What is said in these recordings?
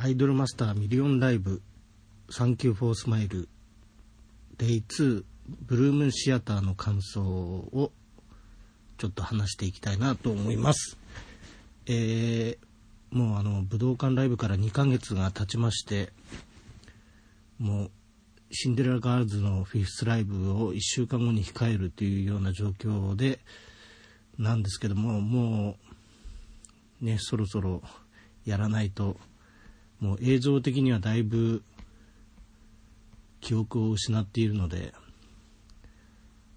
アイドルマスターミリオンライブ、サンキューフォースマイル、DAY2、ブルームシアターの感想をちょっと話していきたいなと思います。もう武道館ライブから2ヶ月が経ちまして、もうシンデレラガールズのフィフスライブを1週間後に控えるというような状況でなんですけども、もうね、そろそろやらないと、もう映像的にはだいぶ記憶を失っているので、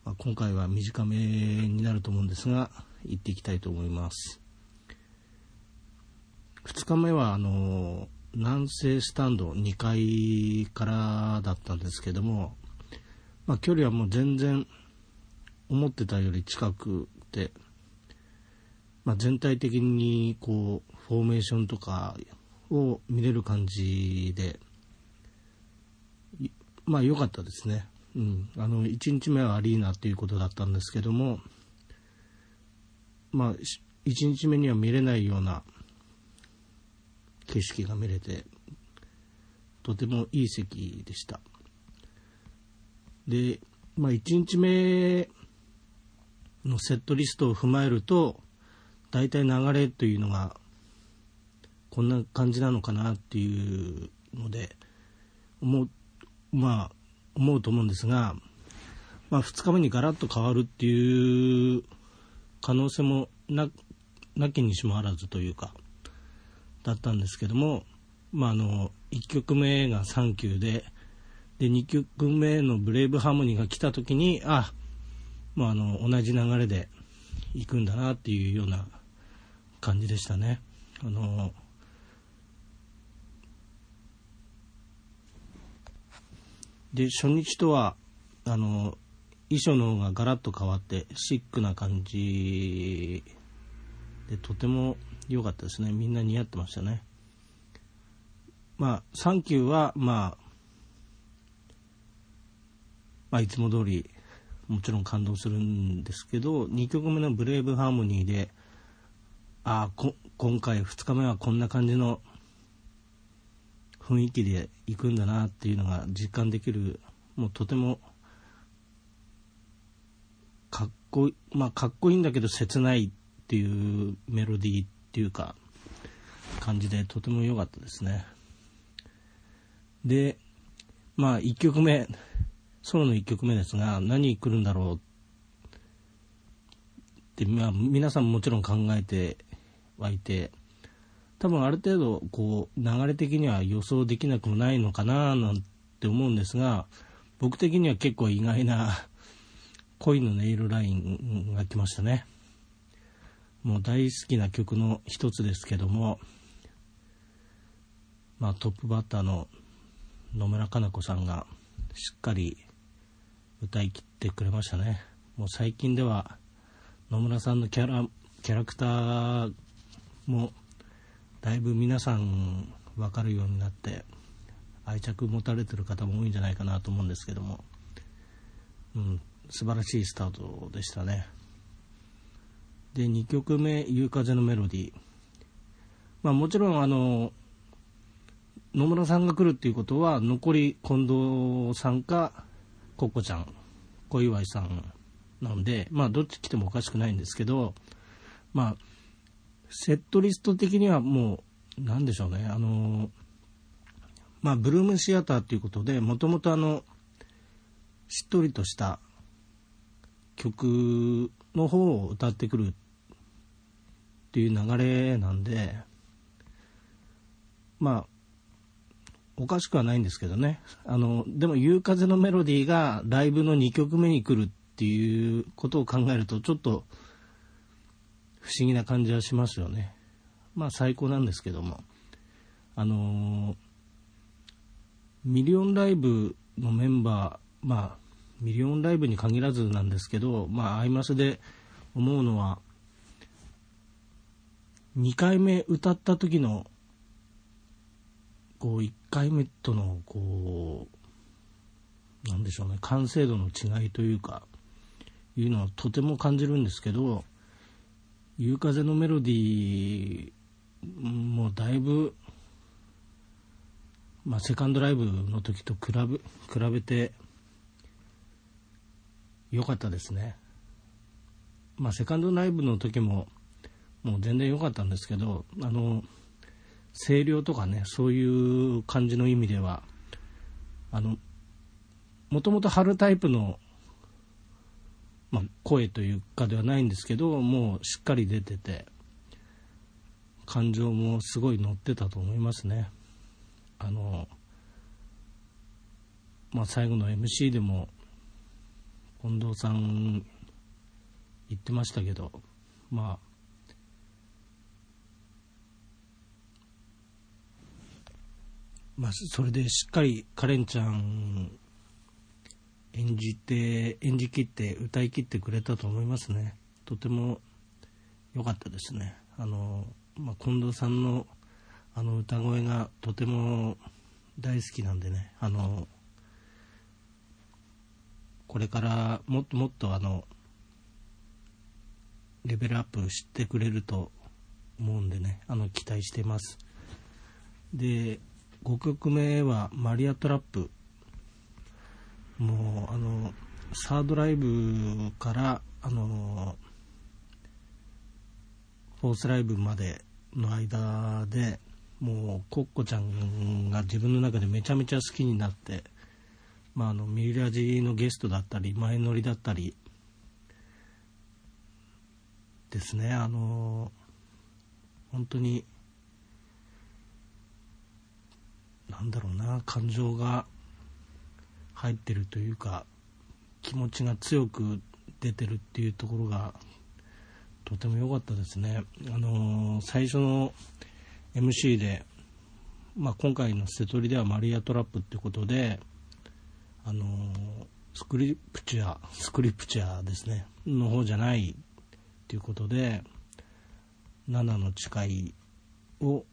まあ、今回は短めになると思うんですが行っていきたいと思います。2日目は南西スタンド2階からだったんですけども、まあ、距離はもう全然思ってたより近くて、まあ、全体的にこうフォーメーションとかを見れる感じで、まあ良かったですね、うん、1日目はアリーナということだったんですけども、まあ、1日目には見れないような景色が見れてとてもいい席でした。で、まあ、1日目のセットリストを踏まえるとだいたい流れというのがこんな感じなのかなっていうので思うと思うんですが、まあ、2日目にガラッと変わるっていう可能性も なきにしもあらずというかだったんですけども、まあ、1曲目がサンキュー で2曲目のブレイブハーモニーが来た時にもう同じ流れで行くんだなっていうような感じでしたね。で初日とは衣装の方がガラッと変わってシックな感じでとても良かったですね。みんな似合ってましたね。まあサンキューは、いつも通りもちろん感動するんですけど、2曲目のブレイブハーモニーで今回2日目はこんな感じの雰囲気で行くんだなっていうのが実感できる、もうとてもかっこいいんだけど切ないっていうメロディーっていうか感じでとても良かったですね。で、まあ1曲目ソロの1曲目ですが、何来るんだろうって、皆さんもちろん考えてはいて、多分ある程度こう流れ的には予想できなくもないのかななんて思うんですが、僕的には結構意外な恋のネイルラインが来ましたね。もう大好きな曲の一つですけども、まあ、トップバッターの野村かな子さんがしっかり歌い切ってくれましたね。もう最近では野村さんのキャラクターもだいぶ皆さん分かるようになって愛着持たれてる方も多いんじゃないかなと思うんですけども、うん、素晴らしいスタートでしたね。で2曲目「夕風のメロディー」、まあ、もちろん野村さんが来るっていうことは残り近藤さんかコッコちゃん小祝さんなんで、まあ、どっち来てもおかしくないんですけど、まあ、セットリスト的にはもう何でしょうね、ブルームシアターっていうことでもともとしっとりとした曲の方を歌ってくるっていう流れなんで、まあおかしくはないんですけどね。でも夕風のメロディーがライブの2曲目に来るっていうことを考えるとちょっと不思議な感じはしますよね。まあ最高なんですけども、ミリオンライブのメンバー、まあミリオンライブに限らずなんですけど、まあ、アイマスで思うのは2回目歌った時のこう1回目とのこうなんでしょうね、完成度の違いというかいうのはとても感じるんですけど、夕風のメロディーもだいぶまあ、セカンドライブの時と比べて良かったですね。まあ、セカンドライブの時もう全然良かったんですけど、声量とかね、そういう感じの意味では、もともと春タイプの、まあ、声というかではないんですけど、もうしっかり出てて、感情もすごい乗ってたと思いますね。まあ、最後の MC でも近藤さん言ってましたけど、まあまあ、それでしっかりカレンちゃん演じきって歌いきってくれたと思いますね。とても良かったですね。まあ、近藤さんの歌声がとても大好きなんでね、これからもっともっとレベルアップしてくれると思うんでね、期待してます。で、5曲目はマリアトラップ。もうサードライブからフォースライブまでの間で、もうコッコちゃんが自分の中でめちゃめちゃ好きになって、まあ、ミラジのゲストだったり前乗りだったりですね、本当になんだろうな、感情が入ってるというか、気持ちが強く出てるっていうところがとても良かったですね。最初の MC で、まあ、今回の瀬取りではマリアトラップってことで、スクリプチャーですねの方じゃないっていうことで、7の誓いを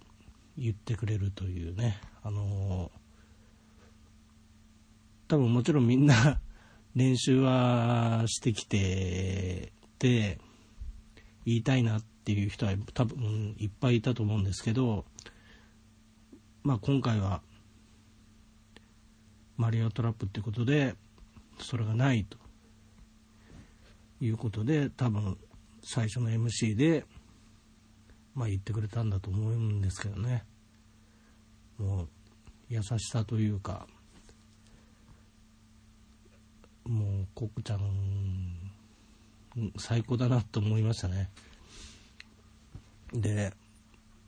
言ってくれるというね、多分もちろんみんな練習はしてきてて、言いたいなっていう人は多分いっぱいいたと思うんですけど、まあ、今回はマリアトラップってことでそれがないということで、多分最初の MC でまあ、言ってくれたんだと思うんですけどね。もう優しさというか、もうコックちゃん最高だなと思いましたね。で、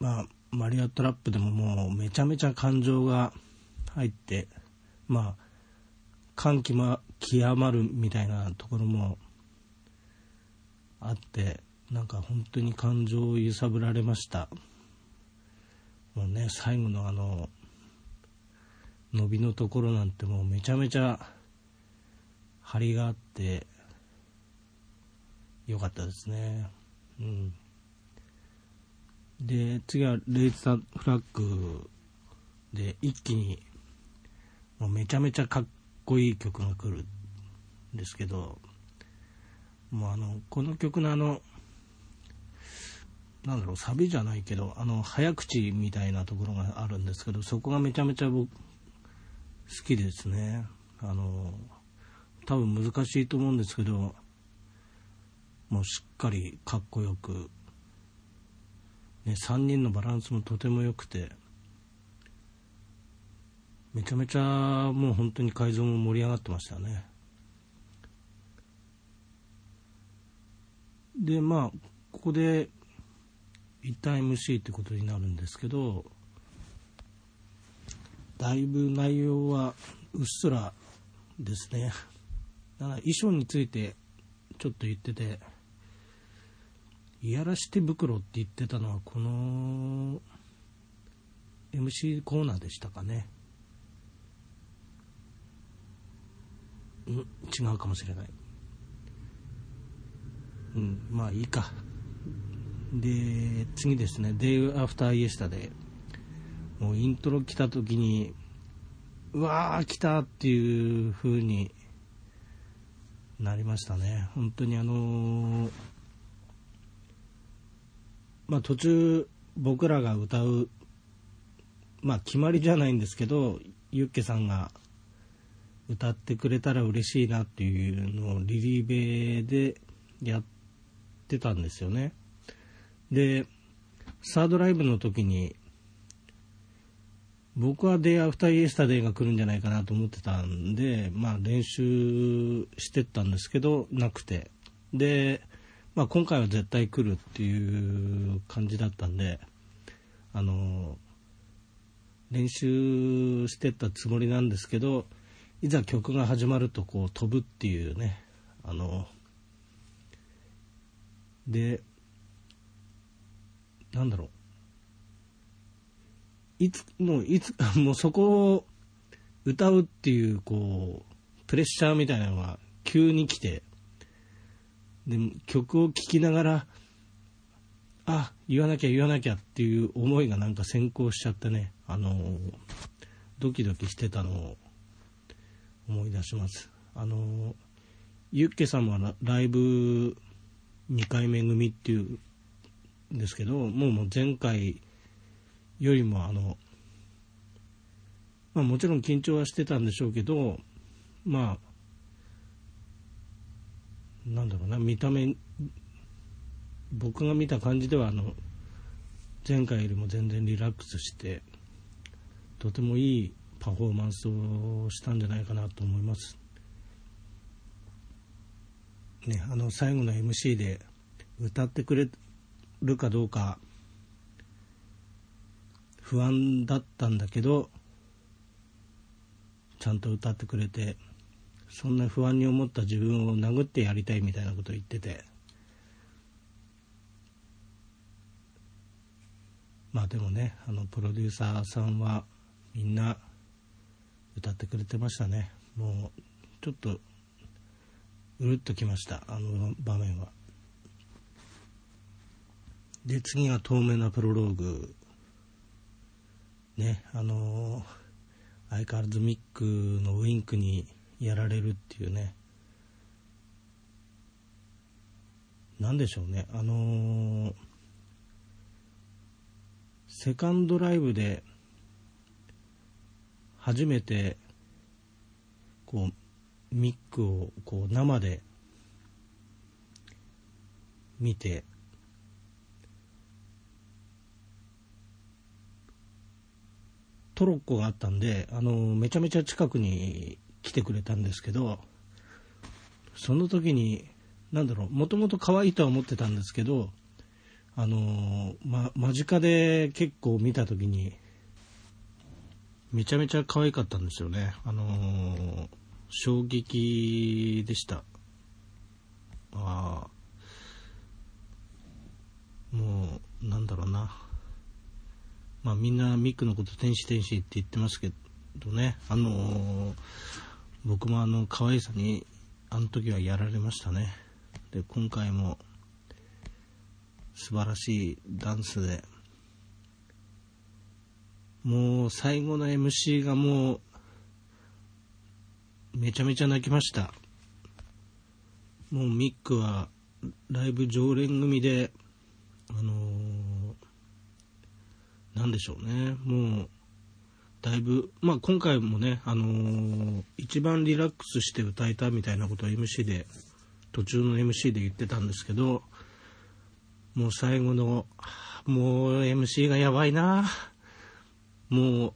まあ、マリアトラップでももうめちゃめちゃ感情が入って、まあ感極まるみたいなところもあって、なんか本当に感情を揺さぶられました。もうね、最後の伸びのところなんてもうめちゃめちゃ張りがあって良かったですね。うん。で、次はレイザーフラッグで一気にもうめちゃめちゃかっこいい曲が来るんですけど、もうこの曲のなんだろう、サビじゃないけど早口みたいなところがあるんですけど、そこがめちゃめちゃ僕好きですね。多分難しいと思うんですけど、もうしっかりかっこよく、ね、3人のバランスもとてもよくて、めちゃめちゃもう本当に会場も盛り上がってましたね。で、まあここで一旦 MC ってことになるんですけど、だいぶ内容はうっすらですね。だから衣装についてちょっと言ってて、いやらし手袋って言ってたのはこの MC コーナーでしたかね。違うかもしれない。まあいいか。で、次ですね、Day After Yesterday。もうイントロ来た時に、うわー来たっていう風になりましたね。本当にまあ途中僕らが歌うまあ決まりじゃないんですけど、ユッケさんが歌ってくれたら嬉しいなっていうのをリリーベでやってたんですよね。でサードライブの時に僕はDay After Yesterdayが来るんじゃないかなと思ってたんで、まあ練習してったんですけどなくて、で、まあ、今回は絶対来るっていう感じだったんで、練習してったつもりなんですけど、いざ曲が始まるとこう飛ぶっていうね、でなんだろう、いつもうそこを歌うっていうこうプレッシャーみたいなのが急に来て、で曲を聴きながら言わなきゃっていう思いがなんか先行しちゃってね、ドキドキしてたのを思い出します。ユッケさんはライブ2回目組っていうんですけど、もう前回よりもまあ、もちろん緊張はしてたんでしょうけど、まあなんだろうな、見た目僕が見た感じでは前回よりも全然リラックスしてとてもいいパフォーマンスをしたんじゃないかなと思いますね。最後の MC で歌ってくれるかどうか不安だったんだけど、ちゃんと歌ってくれて、そんな不安に思った自分を殴ってやりたいみたいなことを言ってて、まあでもね、プロデューサーさんはみんな歌ってくれてましたね。もうちょっとうるっときました、場面は。で次が透明なプロローグね、相変わらずミックのウインクにやられるっていうね、なんでしょうね、セカンドライブで初めてこうミックをこう生で見て、トロッコがあったんでめちゃめちゃ近くに来てくれたんですけど、その時になんだろう、もともと可愛いとは思ってたんですけど、間近で結構見た時にめちゃめちゃ可愛かったんですよね。衝撃でした。もうなんだろうな、まあ、みんなミックのこと天使って言ってますけどね、僕も可愛さにあの時はやられましたね。で今回も素晴らしいダンスで、もう最後の MC がもうめちゃめちゃ泣きました。もうミックはライブ常連組でなんでしょうね、もうだいぶ、まあ、今回もね、一番リラックスして歌えたみたいなことを MC で途中の MC で言ってたんですけど、もう最後のもう MC がやばいな、もう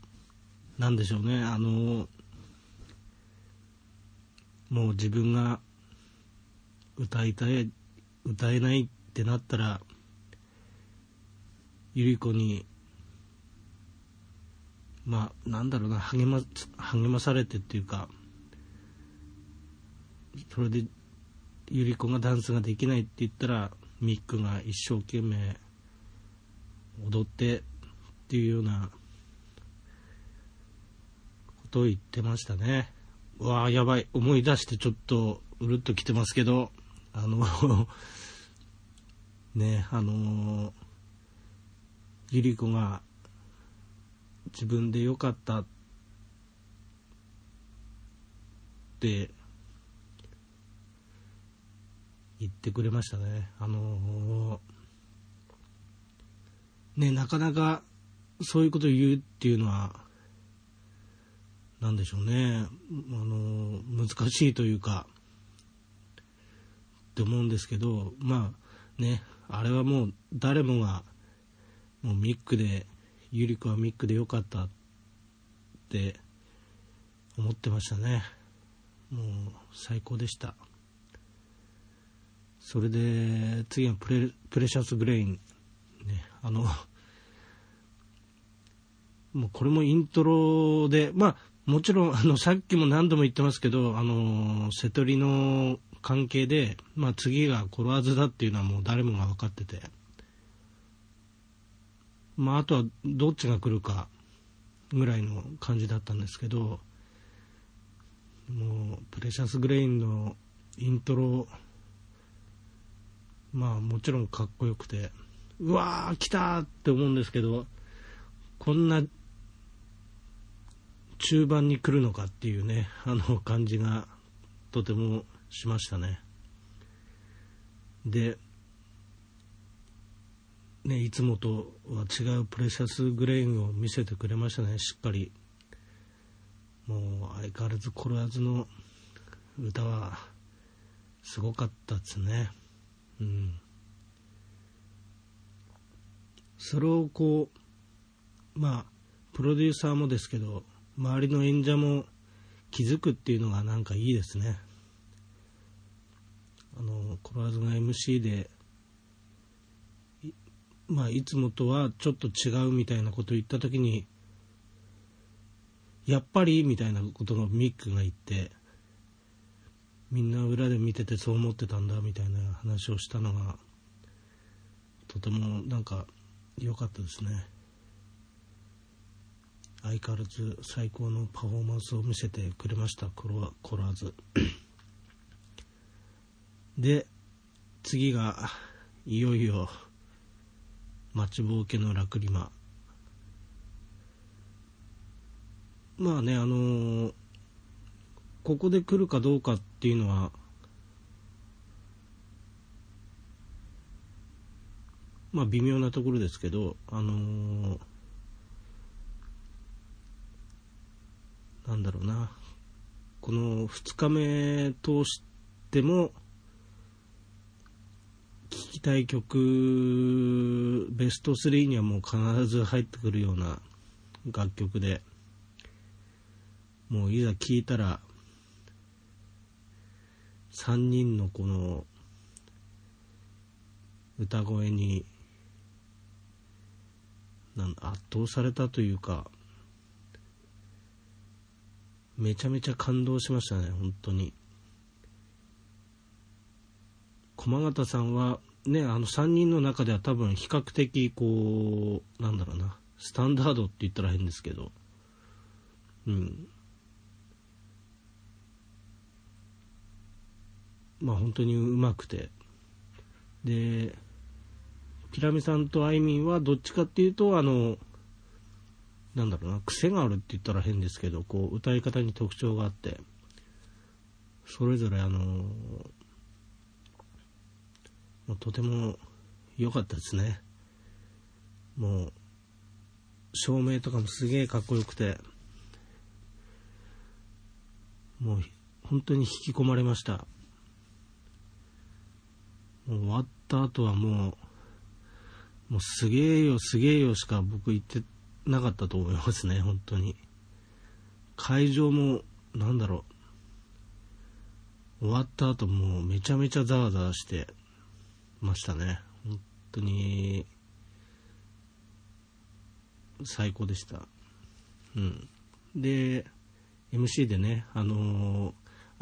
なんでしょうね、もう自分が歌えないってなったらゆり子にまあ、なんだろうな、励まされてっていうか、それでゆり子がダンスができないって言ったらミックが一生懸命踊ってっていうようなことを言ってましたね。うわーやばい、思い出してちょっとうるっときてますけどね、ゆり子が自分で良かったって言ってくれましたね。ね、なかなかそういうことを言うっていうのはなんでしょうね、難しいというかって思うんですけど、まあね、あれはもう誰もがもうミックで、ゆり子はミックでよかったって思ってましたね。もう最高でした。それで次はプレシャスブレイン、ね、もうこれもイントロで、まあもちろんさっきも何度も言ってますけど、瀬戸利の関係で、まあ、次がコロアズだっていうのはもう誰もが分かってて、まああとはどっちが来るかぐらいの感じだったんですけど、もうプレシャスグレインのイントロ、まあもちろんかっこよくて、うわー来たーって思うんですけど、こんな中盤に来るのかっていうね、感じがとてもしましたね。でね、いつもとは違うプレシャスグレインを見せてくれましたね、しっかり。もう相変わらずコロアズの歌はすごかったですね。うん。それをこう、まあプロデューサーもですけど、周りの演者も気づくっていうのがなんかいいですね。コロアズが MC で、まあいつもとはちょっと違うみたいなことを言ったときに、やっぱりみたいなことをミックが言って、みんな裏で見ててそう思ってたんだみたいな話をしたのがとてもなんか良かったですね。相変わらず最高のパフォーマンスを見せてくれました、コロアズで次がいよいよ待ちぼうけのラクリマ。まあね、ここで来るかどうかっていうのは、まあ微妙なところですけど、なんだろうな、この2日目通しても聴きたい曲ベスト3にはもう必ず入ってくるような楽曲で、もういざ聴いたら3人のこの歌声に圧倒されたというか、めちゃめちゃ感動しましたね、本当に。駒形さんはね、3人の中では多分比較的こう、なんだろうな、スタンダードって言ったら変ですけど、うん。まあ本当にうまくて、でピラミさんとあいみんはどっちかっていうと、なんだろうな、癖があるって言ったら変ですけど、こう歌い方に特徴があって、それぞれもうとても良かったですね。もう照明とかもすげえかっこよくて、もう本当に引き込まれました。もう終わった後はもうすげえよすげえよしか僕言ってなかったと思いますね、本当に。会場もなんだろう、終わった後もうめちゃめちゃザワザワしてましたね。本当に最高でした。うん。で MC でね、相変わ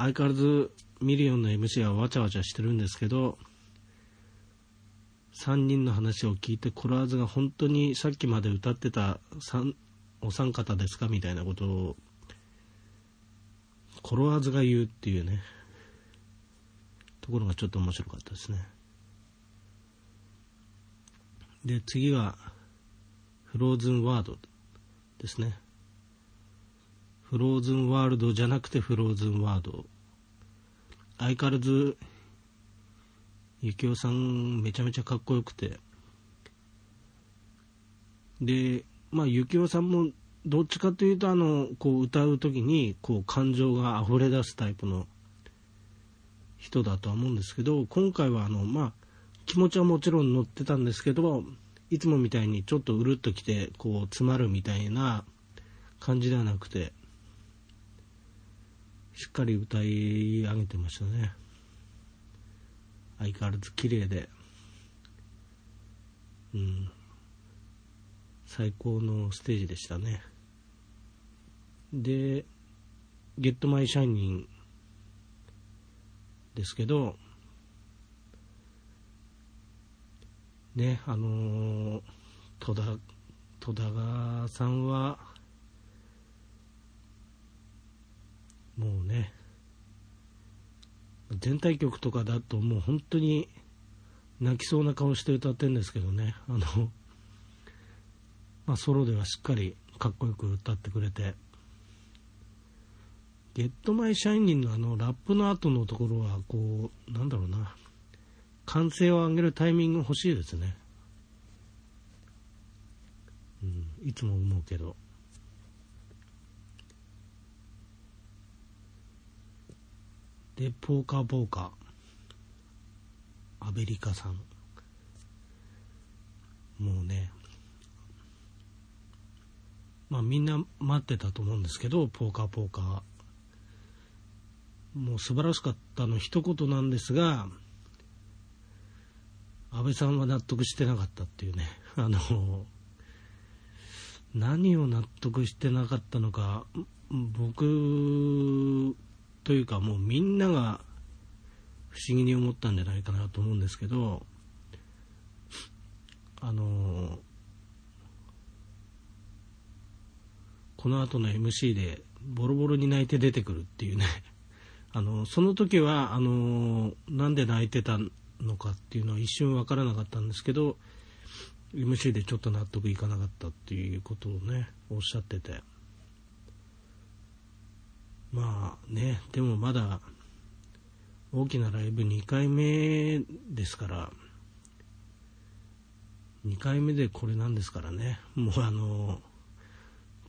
らずミリオンの MC はわちゃわちゃしてるんですけど、3人の話を聞いて、コロアズが本当にさっきまで歌ってたお三方ですかみたいなことをコロアズが言うっていうね、ところがちょっと面白かったですね。で次はフローズンワールドですね。フローズンワールドじゃなくてフローズンワード。相変わらずゆきおさんめちゃめちゃかっこよくて、でまあ幸男さんもどっちかというとこう歌うときにこう感情があふれ出すタイプの人だとは思うんですけど、今回はまあ気持ちはもちろん乗ってたんですけど、いつもみたいにちょっとうるっときてこう詰まるみたいな感じではなくて、しっかり歌い上げてましたね。相変わらず綺麗で、うん、最高のステージでしたね。で、ゲットマイシャイニングですけどね、戸田さんはもうね、全体曲とかだともう本当に泣きそうな顔して歌ってるんですけどね、まあ、ソロではしっかりかっこよく歌ってくれて、ゲットマイシャイニングのラップの後のところはこうなんだろうな、歓声を上げるタイミング欲しいですね、うん、いつも思うけど。でポーカーアベリカさんもうね、まあみんな待ってたと思うんですけど、ポーカーもう素晴らしかったの一言なんですが、安倍さんは納得してなかったっていうね、何を納得してなかったのか、僕というかもうみんなが不思議に思ったんじゃないかなと思うんですけど、この後の MC でボロボロに泣いて出てくるっていうねその時はなんで泣いてたのかっていうのは一瞬分からなかったんですけど、 MC でちょっと納得いかなかったっていうことをねおっしゃってて、まあね、でもまだ大きなライブ2回目ですから、2回目でこれなんですからね、もう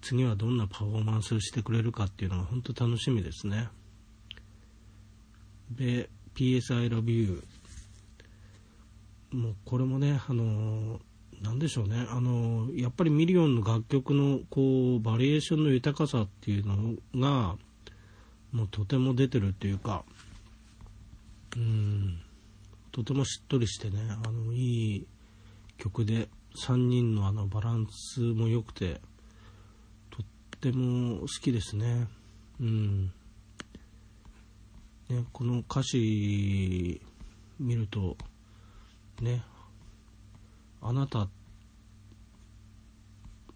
次はどんなパフォーマンスをしてくれるかっていうのが本当楽しみですね。で PS I Love You もうこれもねなんでしょうね、やっぱりミリオンの楽曲のこうバリエーションの豊かさっていうのがもうとても出てるというか、とてもしっとりしてね、いい曲で3人のバランスも良くてとっても好きですね。ね、この歌詞見るとね、あなた、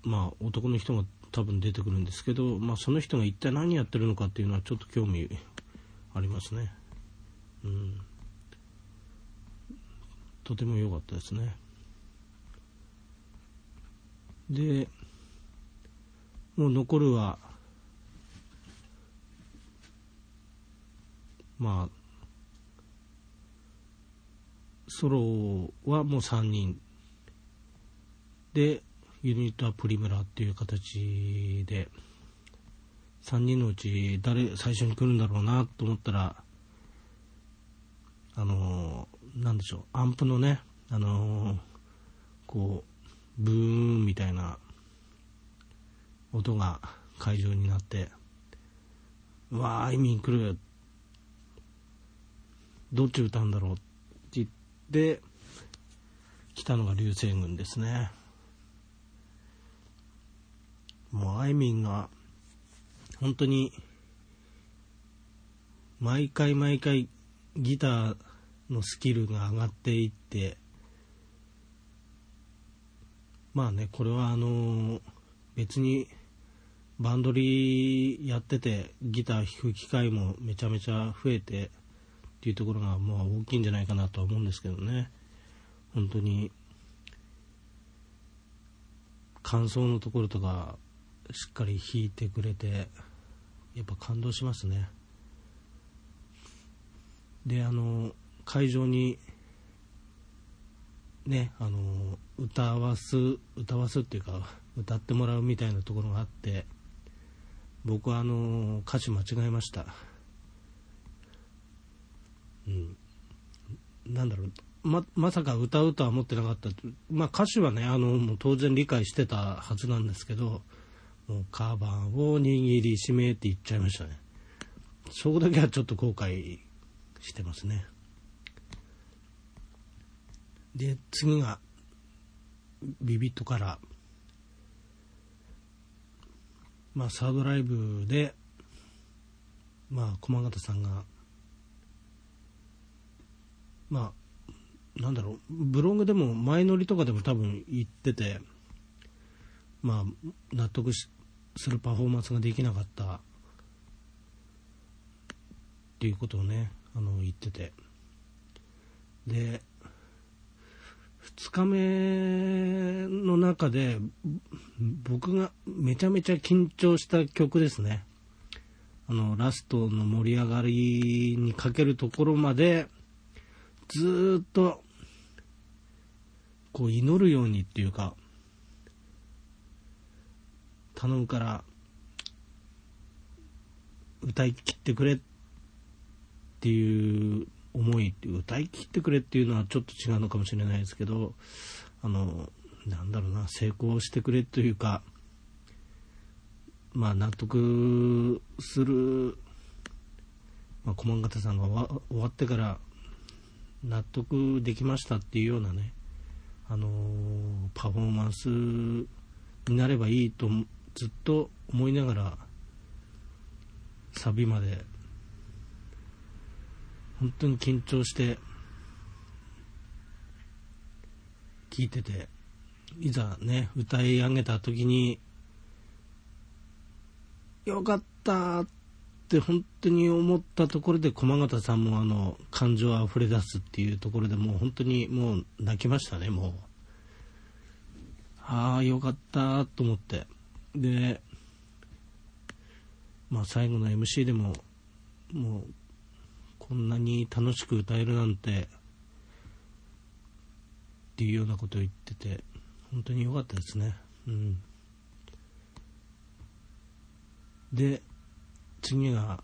まあ男の人が多分出てくるんですけど、まあその人が一体何やってるのかっていうのはちょっと興味ありますね。とても良かったですね。で、もう残るはまあソロはもう3人。でユニットはプリムラっていう形で、3人のうち誰最初に来るんだろうなと思ったら、なんでしょう、アンプのね、こうブーンみたいな音が会場になって、うわー、イミン来る、どっち歌うんだろうって言って来たのが流星群ですね。もうあいみんが本当に毎回ギターのスキルが上がっていって、まあね、これは別にバンドリやっててギター弾く機会もめちゃめちゃ増えてっていうところがもう大きいんじゃないかなとは思うんですけどね。本当に感想のところとかしっかり弾いてくれて、やっぱ感動しますね。で会場にね、歌わすっていうか歌ってもらうみたいなところがあって、僕は歌詞間違えました、なんだろう、まさか歌うとは思ってなかった。歌詞はね、もう当然理解してたはずなんですけど、もうカバンを握りしめって言っちゃいましたね。そこだけはちょっと後悔してますね。で、次がビビットカラー、サードライブで、駒形さんがなんだろう、ブログでも前乗りとかでも多分言ってて、納得するパフォーマンスができなかったっていうことをね、言ってて、で2日目の中で僕がめちゃめちゃ緊張した曲ですね。ラストの盛り上がりにかけるところまでずっとこう祈るようにっていうか、頼むから歌い切ってくれっていう思い、歌い切ってくれっていうのはちょっと違うのかもしれないですけど、なんだろうな、成功してくれというか、納得する、駒形さんが終わってから納得できましたっていうようなね、パフォーマンスになればいいとずっと思いながら、サビまで本当に緊張して聴いてて、いざね歌い上げた時によかったって本当に思ったところで、駒形さんも感情あふれ出すっていうところで、もう本当にもう泣きましたね。もうああよかったと思って、で最後の MC でも、もうこんなに楽しく歌えるなんてっていうようなことを言ってて、本当に良かったですね、で次が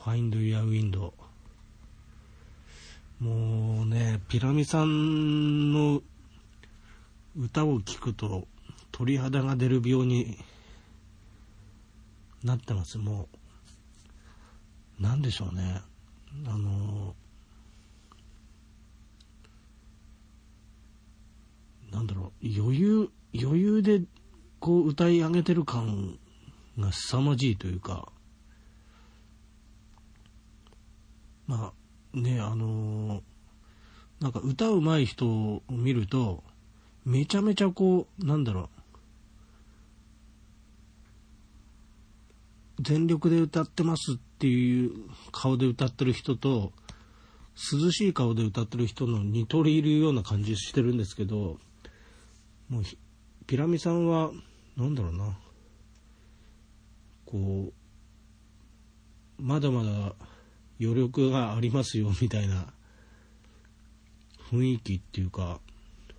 Find Your Window。 もうね、ピラミさんの歌を聴くと鳥肌が出る病になってます。もうなんでしょうね、なんだろう、余裕でこう歌い上げてる感が凄まじいというか、なんか歌うまい人を見るとめちゃめちゃこう、なんだろう、全力で歌ってますっていう顔で歌ってる人と、涼しい顔で歌ってる人の二通りいるような感じしてるんですけど、もうピラミさんはなんだろうな、こうまだまだ余力がありますよみたいな雰囲気っていうか、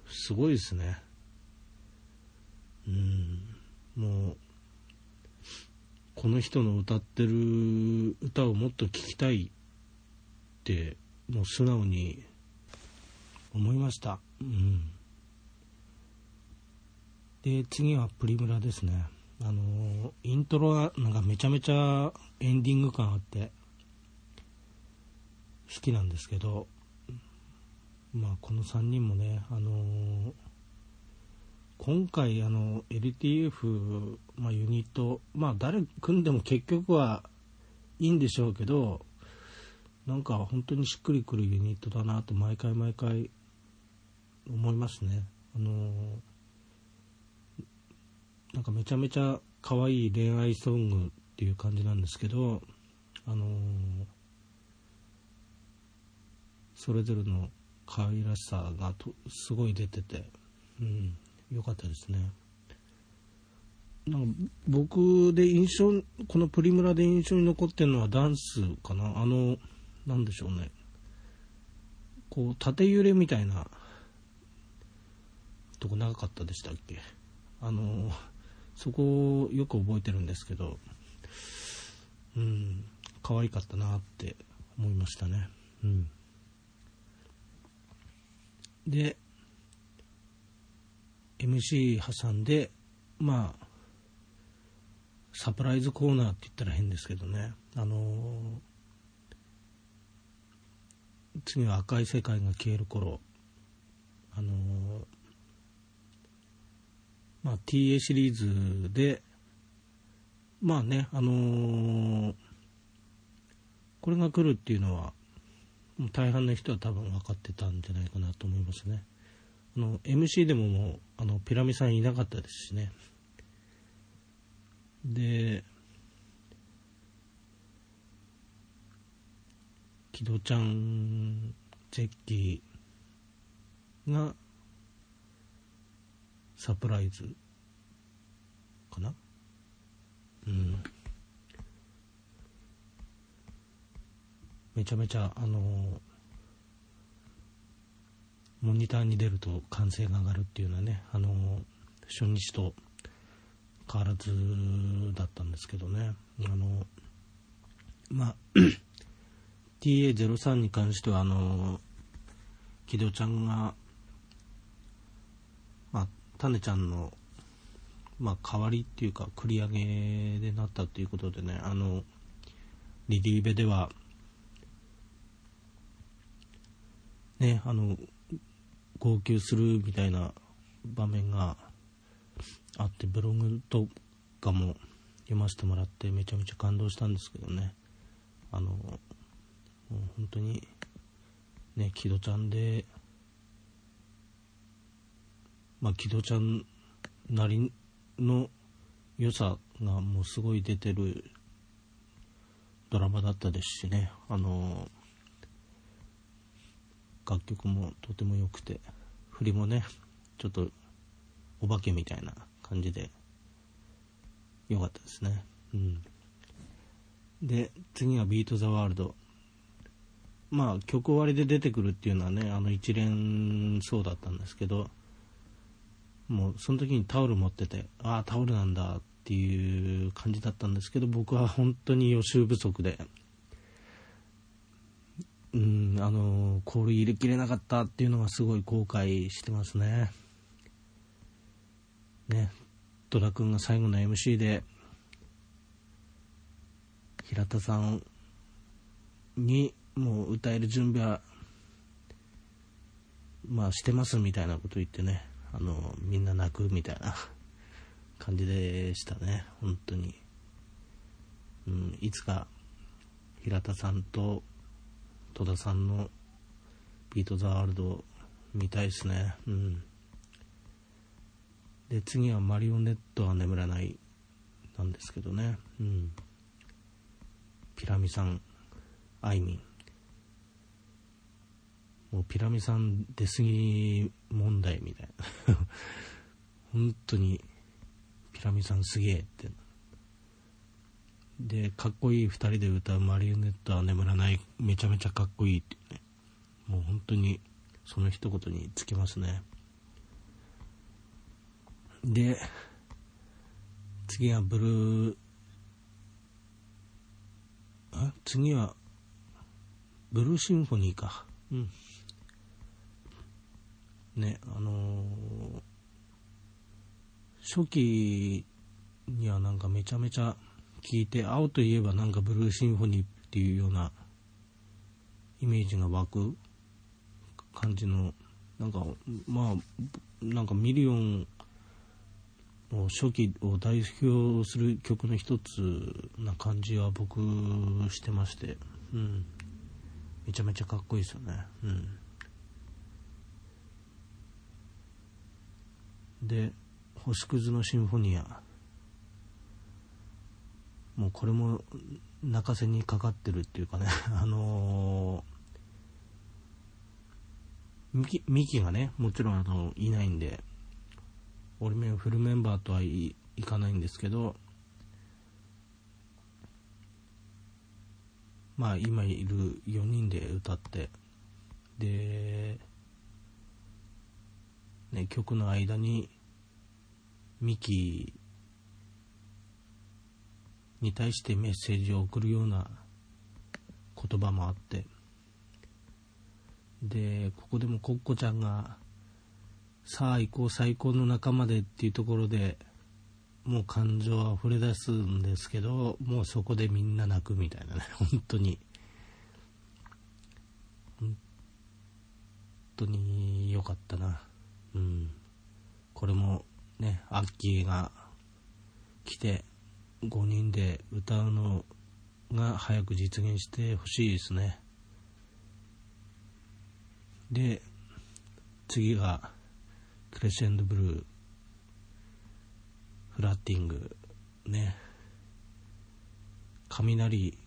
すごいですね。もうこの人の歌ってる歌をもっと聴きたいってもう素直に思いました、で次はプリムラですね。イントロがなんかめちゃめちゃエンディング感あって好きなんですけど、この3人もね、今回LTF、ユニット、誰組んでも結局はいいんでしょうけど、なんか本当にしっくりくるユニットだなと毎回毎回思いますね。なんかめちゃめちゃ可愛い恋愛ソングっていう感じなんですけど、それぞれの可愛らしさがすごい出てて、良かったですね。なんか僕で印象、このプリムラで印象に残ってるのはダンスかな。なんでしょうね、こう縦揺れみたいなとこ長かったでしたっけ。そこをよく覚えてるんですけど、可愛かったなって思いましたね。で MC 挟んで、まあサプライズコーナーって言ったら変ですけどね、次は赤い世界が消える頃、まあ TA シリーズでまあね、これが来るっていうのはもう大半の人は多分分かってたんじゃないかなと思いますね。MC でももうピラミさんいなかったですしね。で木戸ちゃんゼッキーがサプライズかな、めちゃめちゃモニターに出ると歓声が上がるっていうのはね、初日と変わらずだったんですけどね。まあTA03 に関しては木戸ちゃんがまあタネちゃんのまあ代わりっていうか繰り上げでなったということでね、リリーベではね号泣するみたいな場面があって、ブログとかも読ませてもらってめちゃめちゃ感動したんですけどね、もう本当にね木戸ちゃんで、まあ木戸ちゃんなりの良さがもうすごい出てるドラマだったですしね、楽曲もとても良くて、振りもねちょっとお化けみたいな感じで良かったですね。で次はビートザワールド、まあ曲終わりで出てくるっていうのはね一連そうだったんですけど、もうその時にタオル持ってて、ああタオルなんだっていう感じだったんですけど、僕は本当に予習不足で氷入れきれなかったっていうのがすごい後悔してますね。戸田くんが最後の MC で平田さんにもう歌える準備はまあしてますみたいなこと言ってね、みんな泣くみたいな感じでしたね本当に。いつか平田さんと戸田さんのビートザワールド見たいですね。で次はマリオネットは眠らないなんですけどね、ピラミさんアイミン、もうピラミさん出過ぎ問題みたいな本当にピラミさんすげえって、でかっこいい2人で歌うマリオネットは眠らないめちゃめちゃかっこいいっていうね、もう本当にその一言につきますね。で次はブルーシンフォニーか、ね初期にはなんかめちゃめちゃ聞いて、青といえばなんかブルーシンフォニーっていうようなイメージが湧く感じの、なんかまあなんかミリオン初期を代表する曲の一つな感じは僕してまして、めちゃめちゃかっこいいですよね。で星屑のシンフォニア、もうこれも泣かせにかかってるっていうかねミキがねもちろんいないんで俺もフルメンバーとはいかないんですけど、まあ今いる4人で歌って、で、ね、曲の間にミキに対してメッセージを送るような言葉もあって、でここでもコッコちゃんがさあ行こう最高の仲間でっていうところでもう感情あふれ出すんですけど、もうそこでみんな泣くみたいなね、本当に良かったな。うん。これもね、アッキーが来て5人で歌うのが早く実現してほしいですね。で次がクレッシェンドブルー、フラッティングね、雷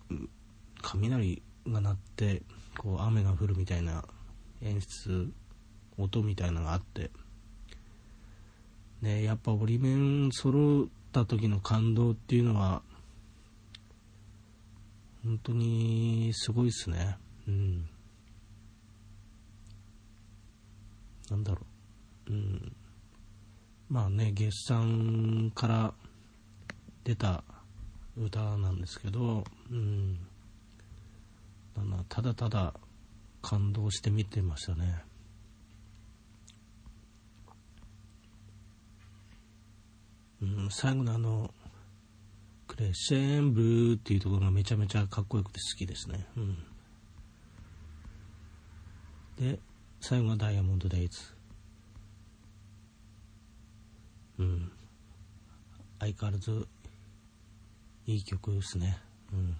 が鳴ってこう雨が降るみたいな演出音みたいなのがあってね、やっぱ折り面揃った時の感動っていうのは本当にすごいですね。うん。なんだろう。うん。まあね、月産から出た歌なんですけど、うん、ただただ感動して見てましたね。うん、最後のクレッシェンブルーっていうところがめちゃめちゃかっこよくて好きですね。うん、で最後がダイヤモンドデイズ。うん、相変わらずいい曲ですね、うん、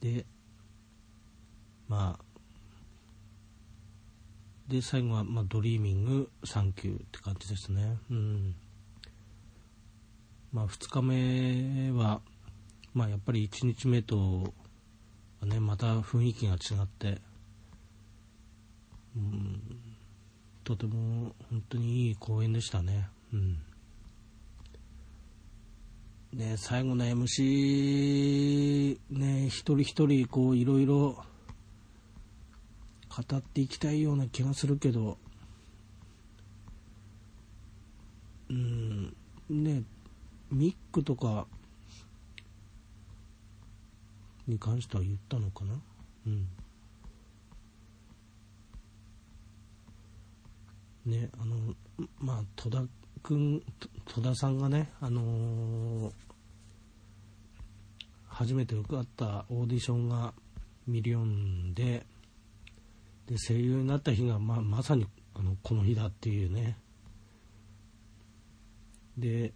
でまあで最後は、まあ、ドリーミングサンキューって感じですね、うん、まあ2日目はまあやっぱり1日目とはねまた雰囲気が違って、うんとても本当にいい公演でしたね、うん、で最後の MC ね一人一人こういろいろ語っていきたいような気がするけど、うんねミックとかに関しては言ったのかな、うんね、まあ戸田さんがね、初めて受かったオーディションがミリオン で声優になった日が、まあ、まさにこの日だっていうね、で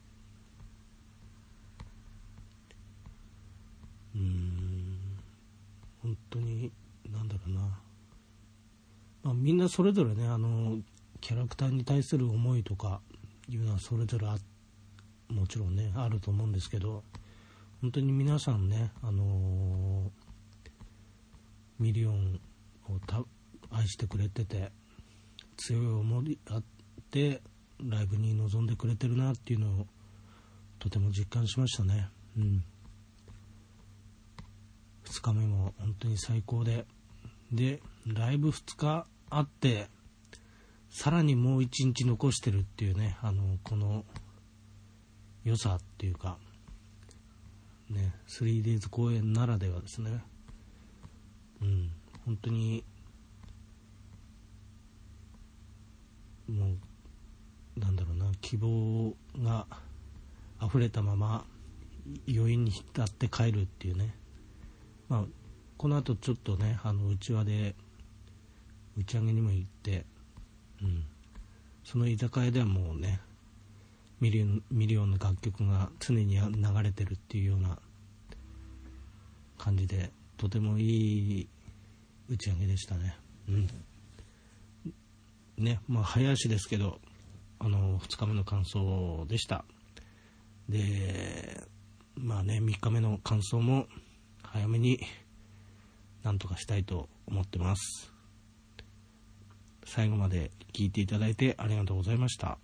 本当になんだろうな、まあ、みんなそれぞれねキャラクターに対する思いとかいうのはそれぞれもちろんねあると思うんですけど、本当に皆さんねミリオンを愛してくれてて強い思いあってライブに臨んでくれてるなっていうのをとても実感しましたね、うん、2日目も本当に最高でライブ2日あってさらにもう一日残してるっていうね、この良さっていうか、ね、3days 公演ならではですね。うん、本当に、もう、なんだろうな、希望が溢れたまま、余韻に浸って帰るっていうね。まあ、この後ちょっとね、内輪で、打ち上げにも行って、うん、その居酒屋ではもうねミリオンの楽曲が常に流れてるっていうような感じでとてもいい打ち上げでしたね、うん、ね、まあ早足ですけど2日目の感想でした。でまあね3日目の感想も早めになんとかしたいと思ってます。最後まで聞いていただいてありがとうございました。